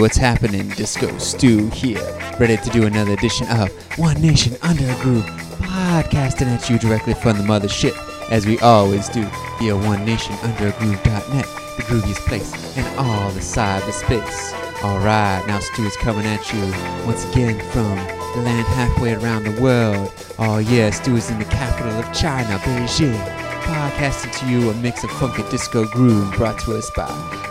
What's happening? Disco Stu here, ready to do another edition of One Nation Under a Groove, podcasting at you directly from the mothership, as we always do, via onenationundergroove.net, the grooviest place in all the cyberspace. Alright, now Stu is coming at you once again from the land halfway around the world. Oh yeah, Stu is in the capital of China, Beijing, podcasting to you a mix of funky disco groove brought to us by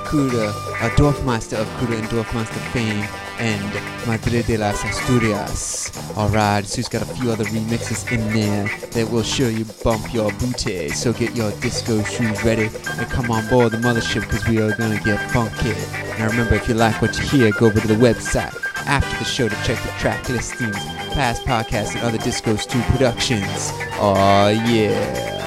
Kuda, a Dorfmeister of Kuda and Dorfmeister fame, and Madrid de los Asturias. Alright, Sue's got a few other remixes in there that will sure you bump your booty, so get your disco shoes ready and come on board the mothership, because we are going to get funky. Now remember, if you like what you hear, go over to the website after the show to check the track listings, past podcasts, and other Disco Stu productions. Aw yeah.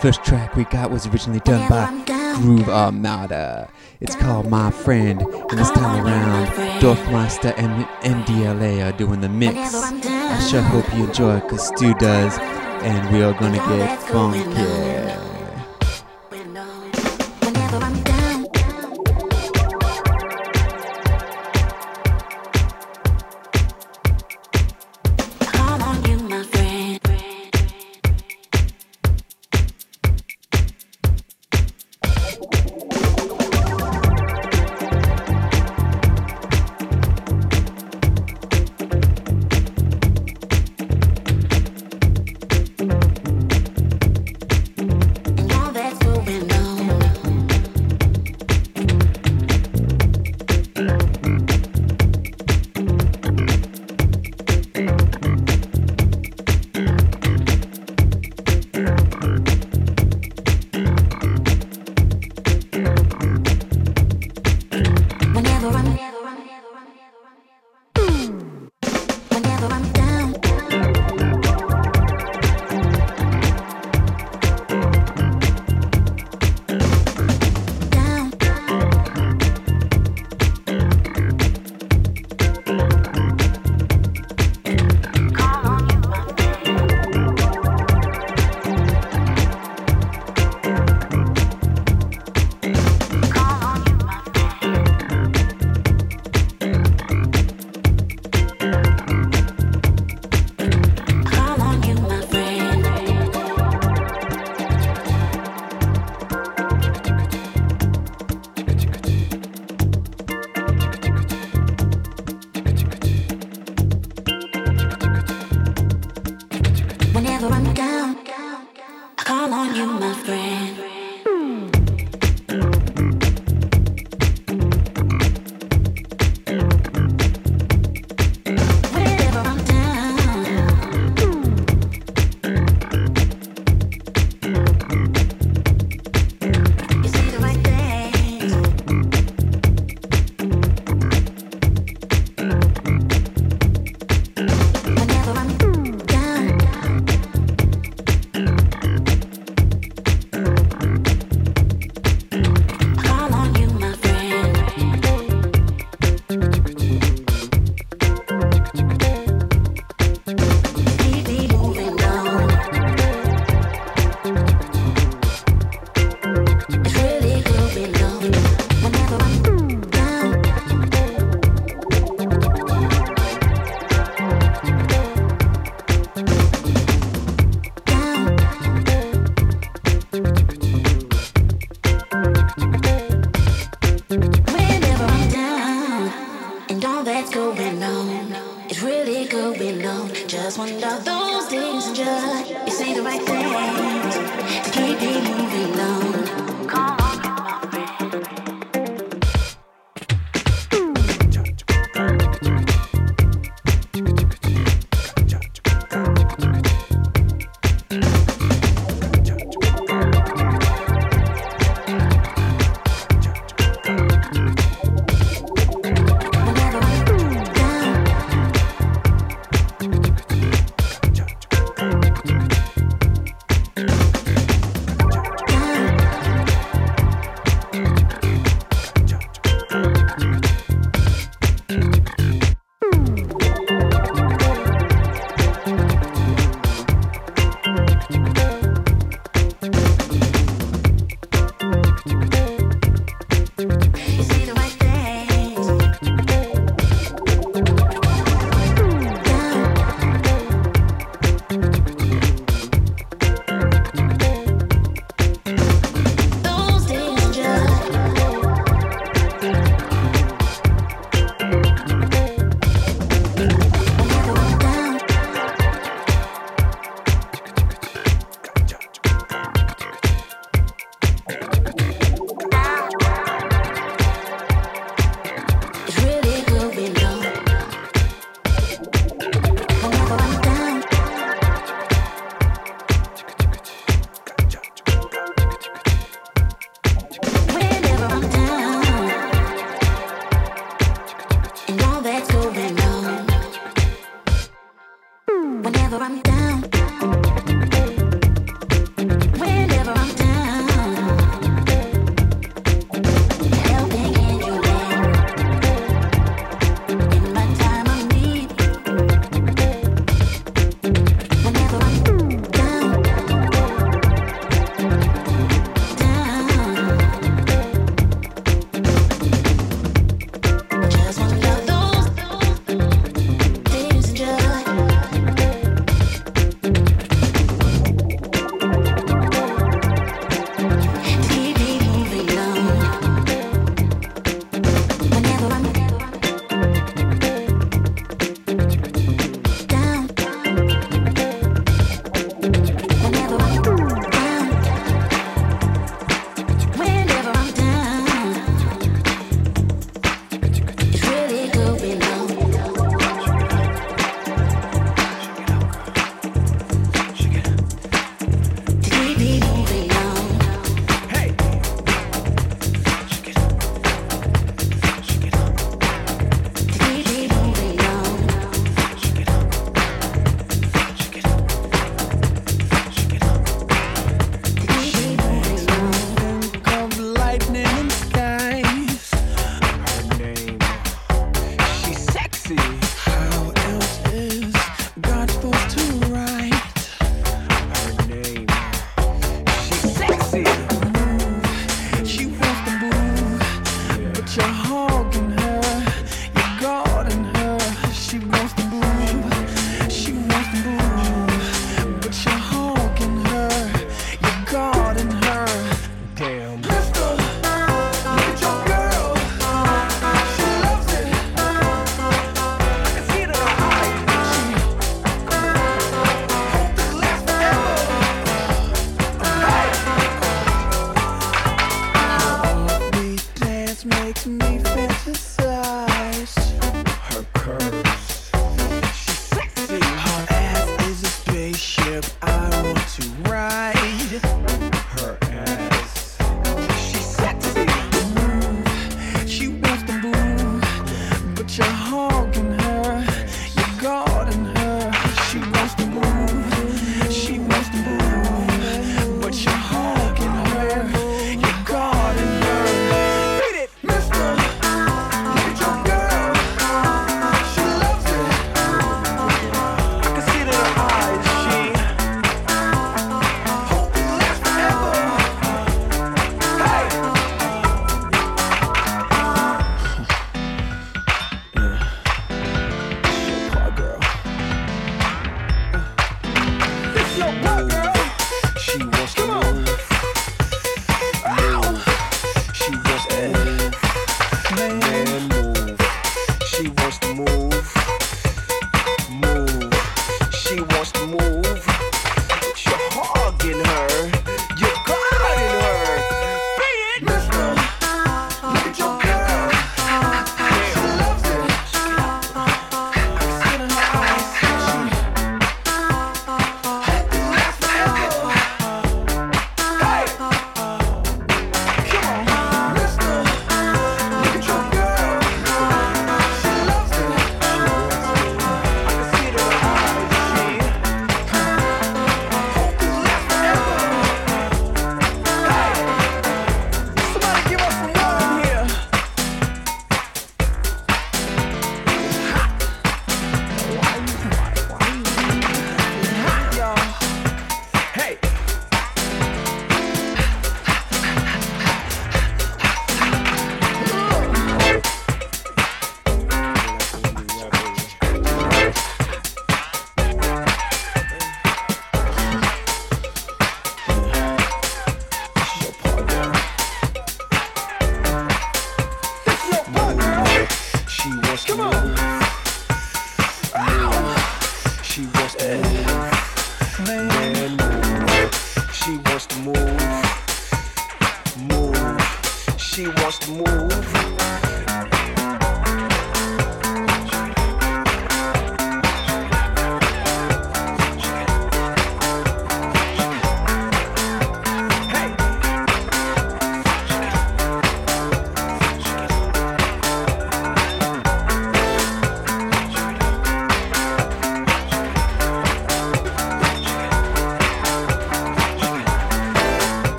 First track we got was originally done by Groove Armada. It's called My Friend, and this time around, Dorfmeister and MDLA are doing the mix. I sure hope you enjoy it, because Stu does, and we are gonna get funky. she wants to move.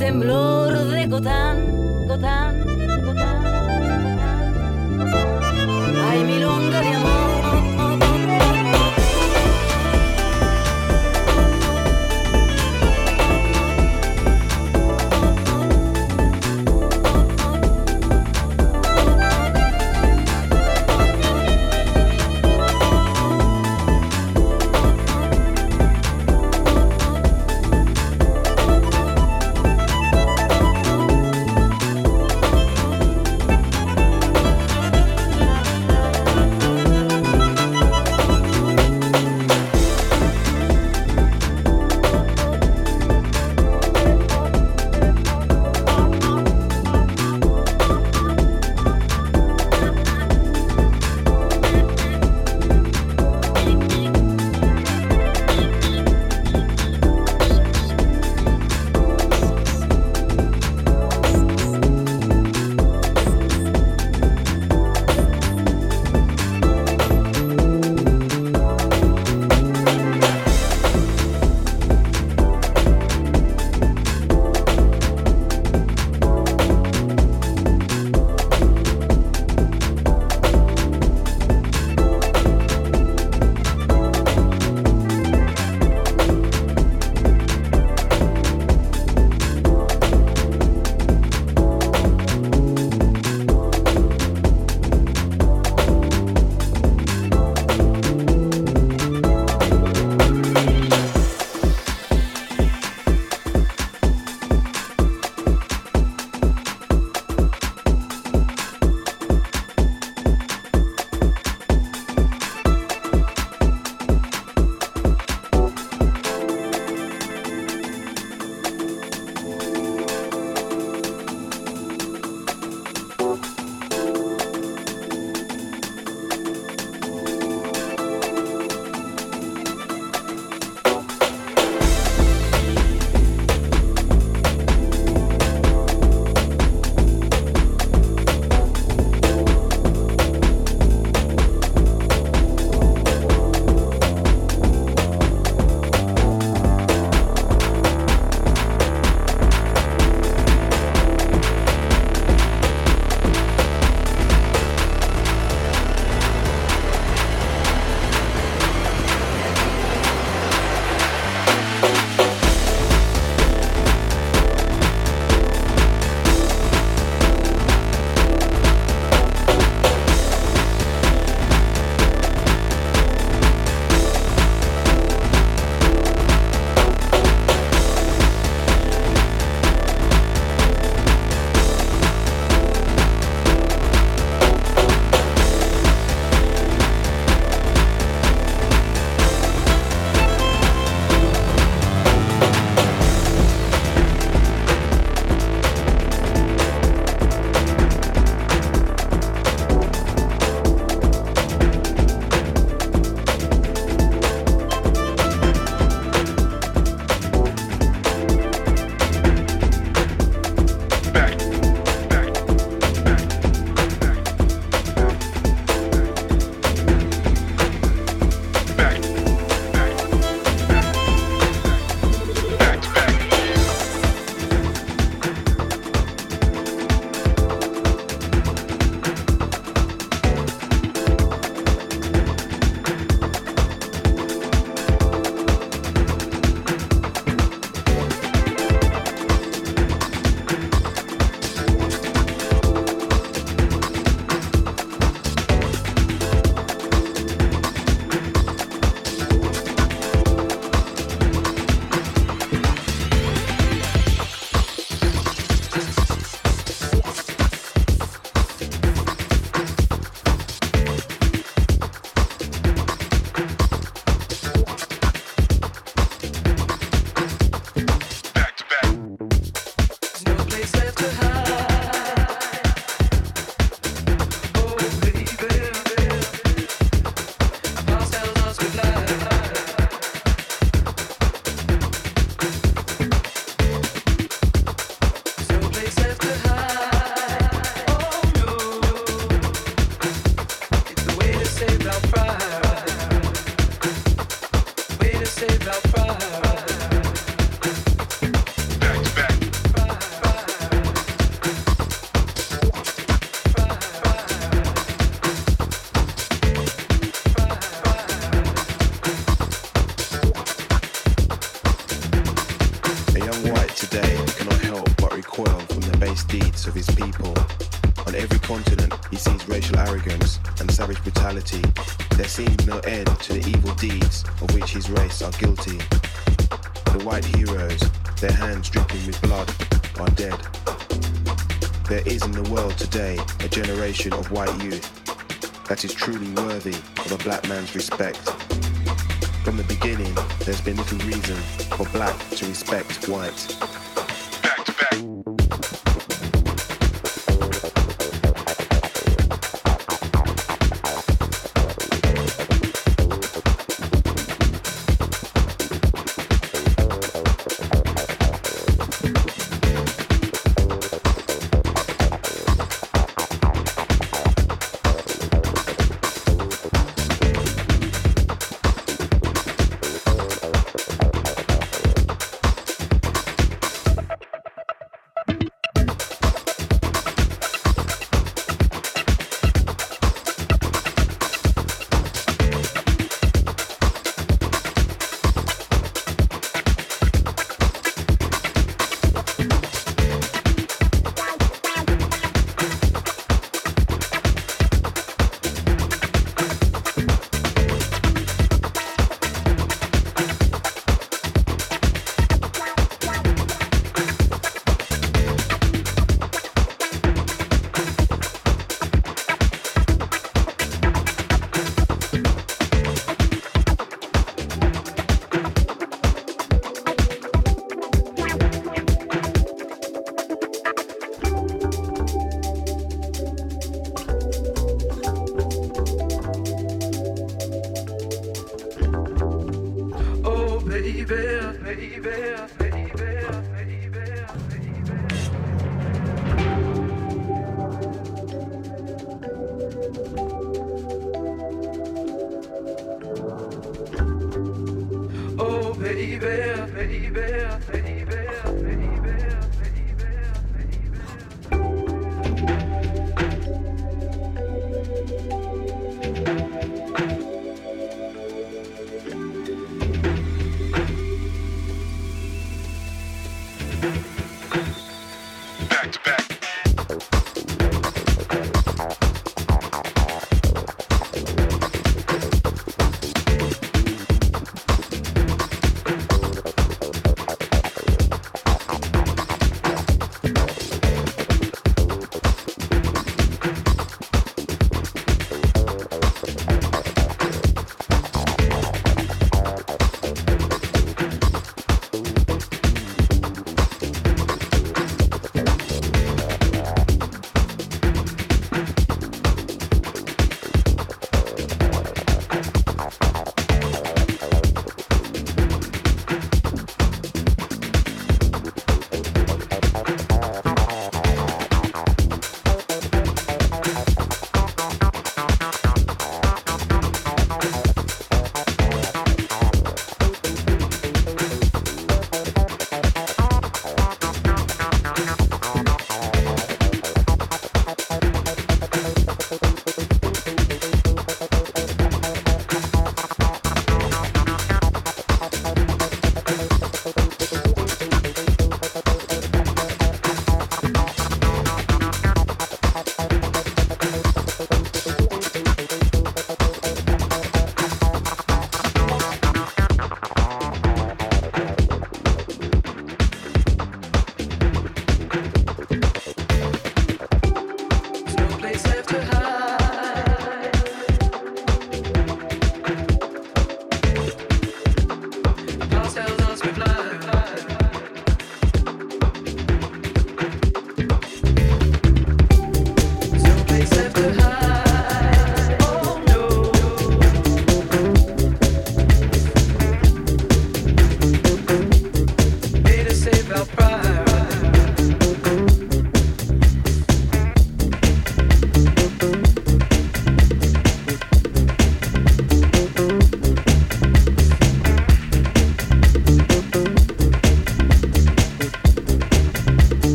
temblor de Gotán, Gotán, Gotán. Hay milonga de amor. White today cannot help but recoil from the base deeds of his people. On every continent, he sees racial arrogance and savage brutality. There seems no end to the evil deeds of which his race are guilty. The white heroes, their hands dripping with blood, are dead. There is in the world today a generation of white youth that is truly worthy of a black man's respect. From the beginning, there's been little reason for black to respect white. Back to back.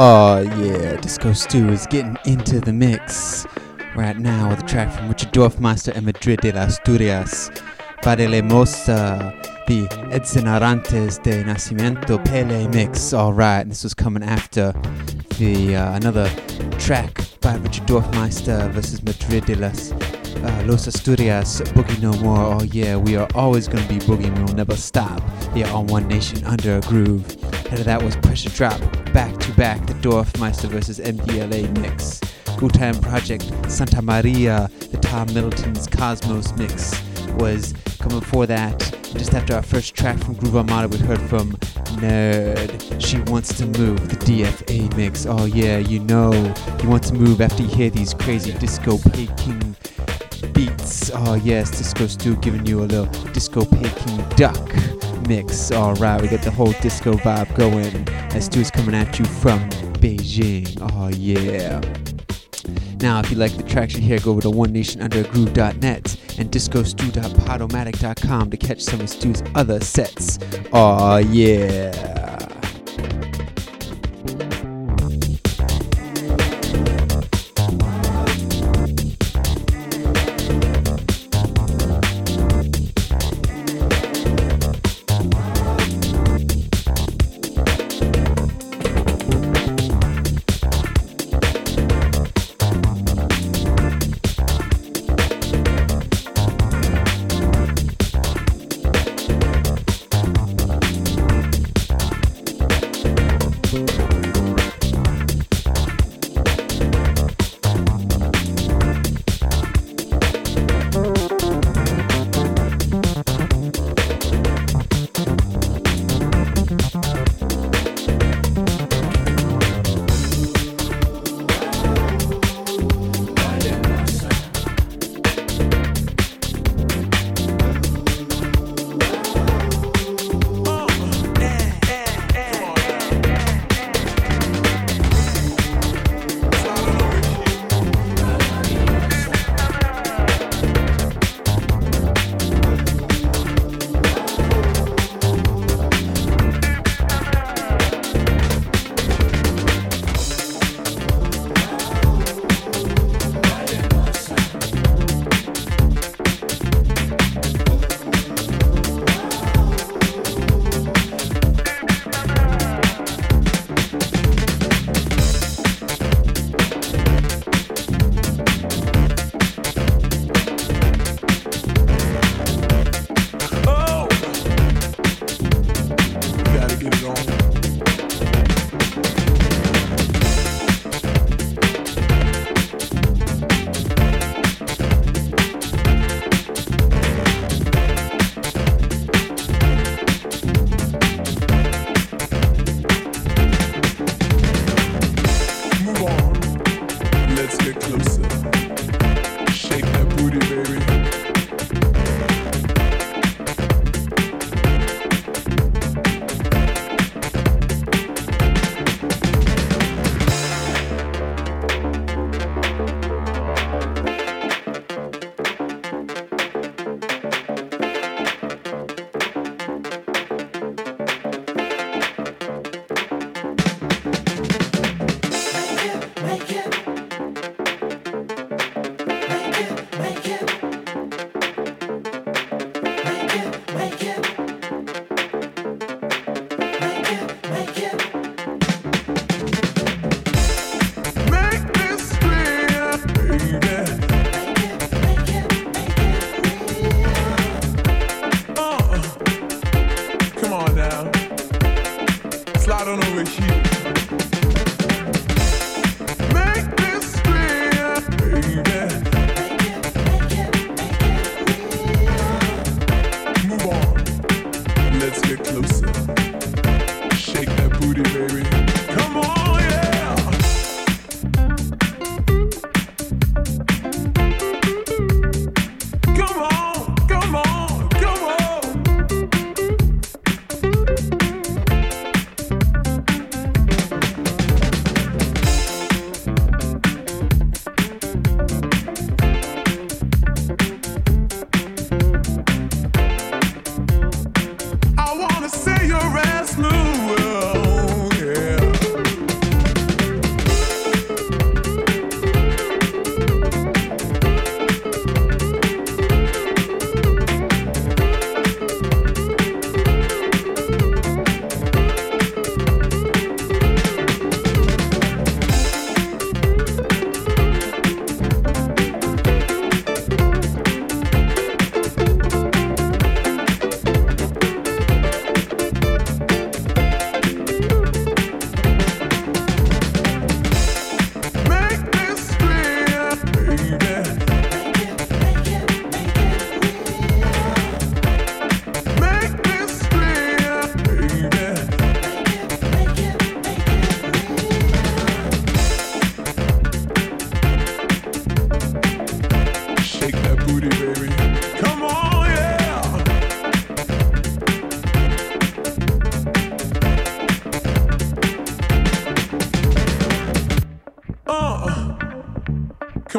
Oh yeah, Disco Stu is getting into the mix right now with a track from Richard Dorfmeister and Madrid de los Asturias, Valdemossa, the Edson Arantes De Nascimento Pele mix. Alright, this was coming after the another track by Richard Dorfmeister versus Madrid de los Asturias, Boogie No More. Oh yeah, we are always going to be boogieing, we will never stop, here on One Nation Under a Groove. Ahead of that was Pressure Drop, back to back, the Dorfmeister vs. MDLA mix, Gotan Project, Santa Maria, the Tom Middleton's Cosmos mix was coming before that. Just after our first track from Groove Armada, we heard from N*E*R*D, She Wants to Move, the DFA mix. Oh yeah, you know you want to move after you hear these crazy disco paking beats. Oh yes, Disco Stu giving you a little disco Peking duck mix. Alright, we got the whole disco vibe going as Stu's coming at you from Beijing. Oh yeah. Now if you like the traction here, go over to onenationundergroove.net and discostu.podomatic.com to catch some of Stu's other sets. Oh yeah.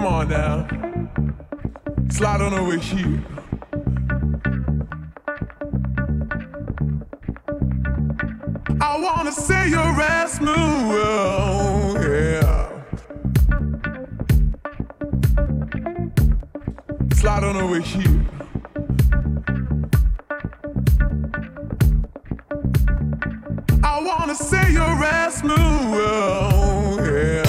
Come on down. Slide on over here. I wanna see your ass move. Oh, yeah. Slide on over here. I wanna see your ass move. Oh, yeah.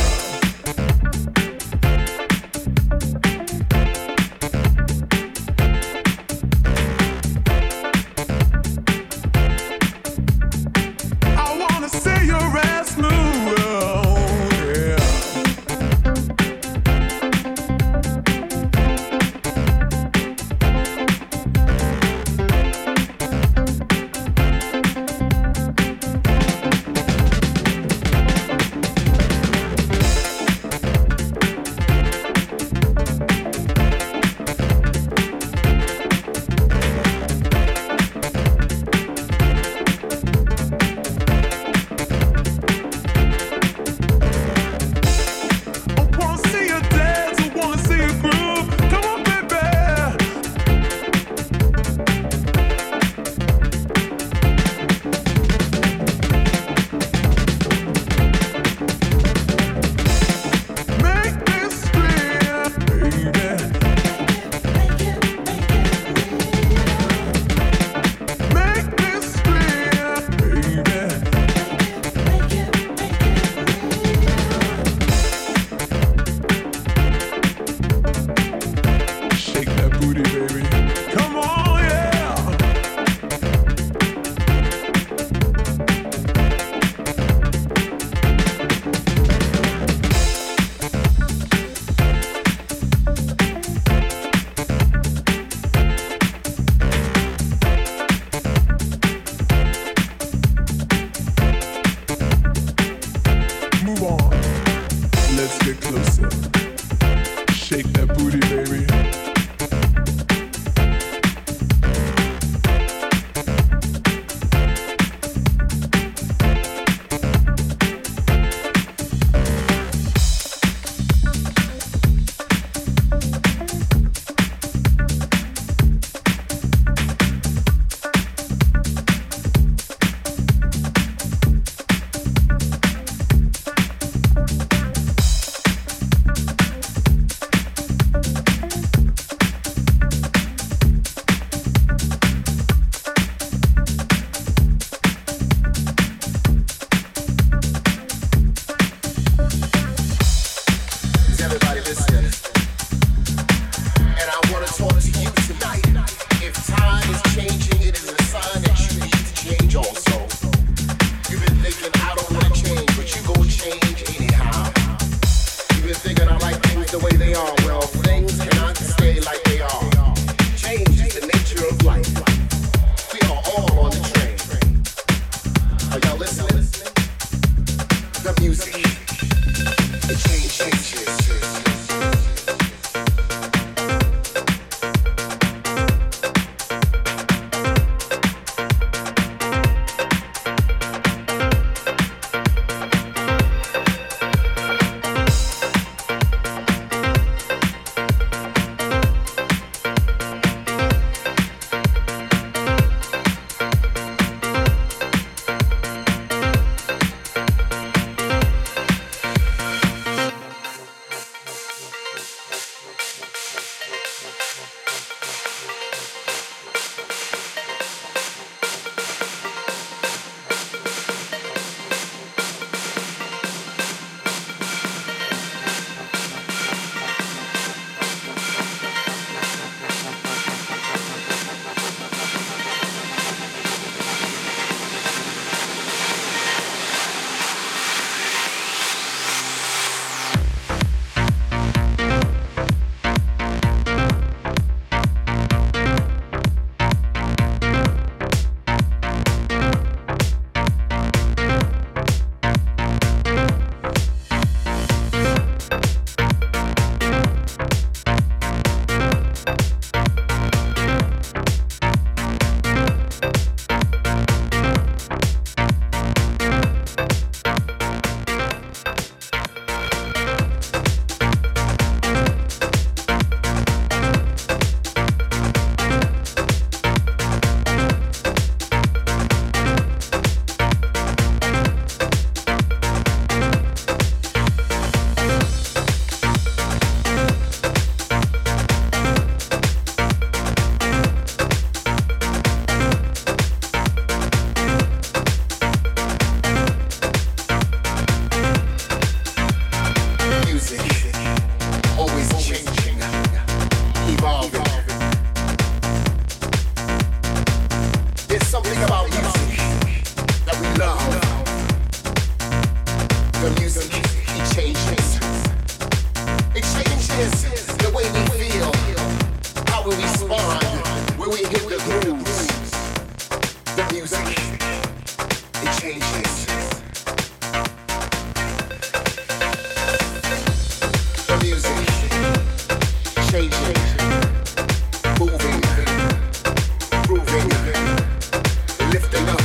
music, always changing, evolving. There's something about music that we love. The music, it changes. It changes the way we feel, how we respond when we hit the grooves. The music, it changes. The music, changing, moving, grooving, lifting up,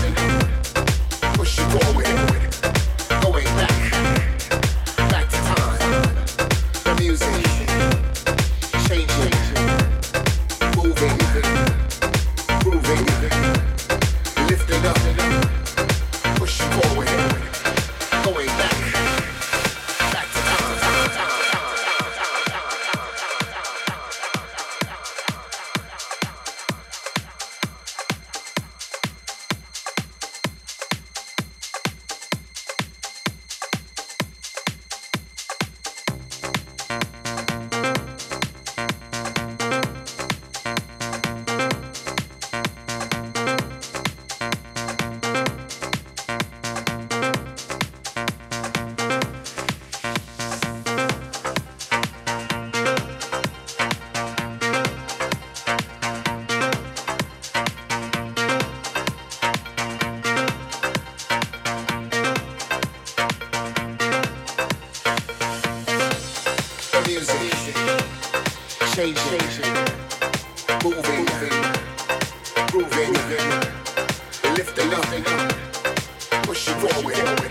pushing forward.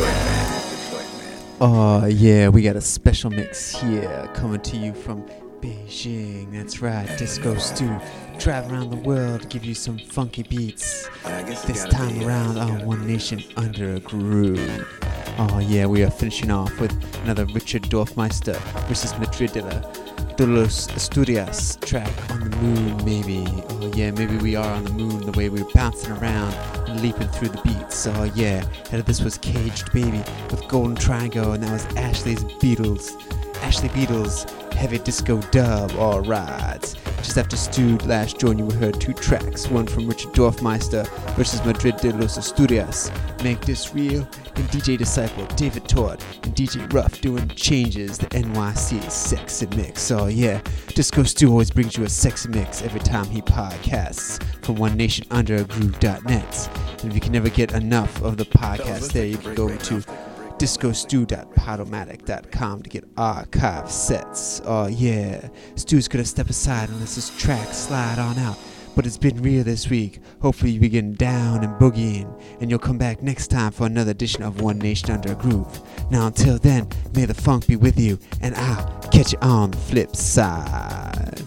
Detroit, man. Oh yeah, we got a special mix here coming to you from Beijing. That's right, Disco Stu. Drive around the world, give you some funky beats. This time around on One Nation Under a Groove. Oh yeah, we are finishing off with another Richard Dorfmeister versus Madrid de los Asturias track, On the Moon maybe. Oh yeah, maybe we are on the moon the way we were bouncing around and leaping through the beats. Oh yeah, and this was Caged Baby with Golden Triangle, and that was Ashley Beedle's Heavy Disco Dub. All right. Just after Stu last joined, you heard two tracks, one from Richard Dorfmeister versus Madrid de los Asturias, Make This Real, and DJ Disciple, David Tort, and DJ Ruff doing Changes, the NYC Sexy Mix. Oh yeah, Disco Stu always brings you a sexy mix every time he podcasts from onenationundergroove.net. And if you can never get enough of the podcast there, you can go to discostu.podomatic.com to get archive sets. Oh yeah, Stu's gonna step aside and let this track slide on out. But it's been real this week. Hopefully you be getting down and boogieing, and you'll come back next time for another edition of One Nation Under a Groove. Now until then, may the funk be with you, and I'll catch you on the flip side.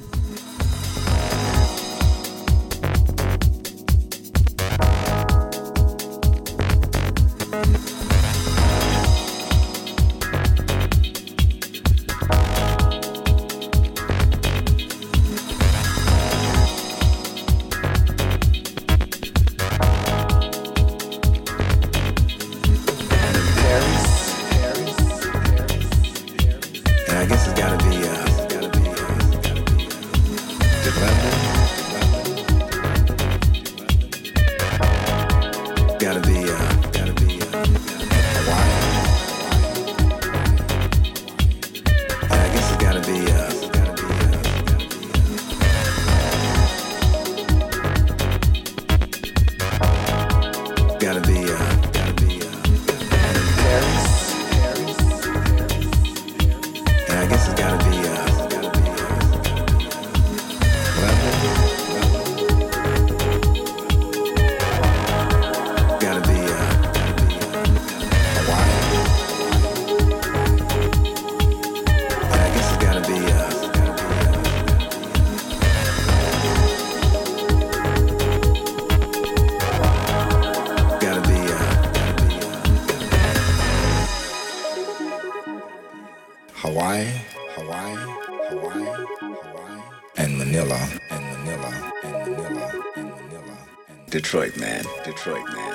Detroit man.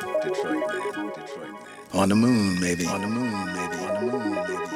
On the moon, maybe.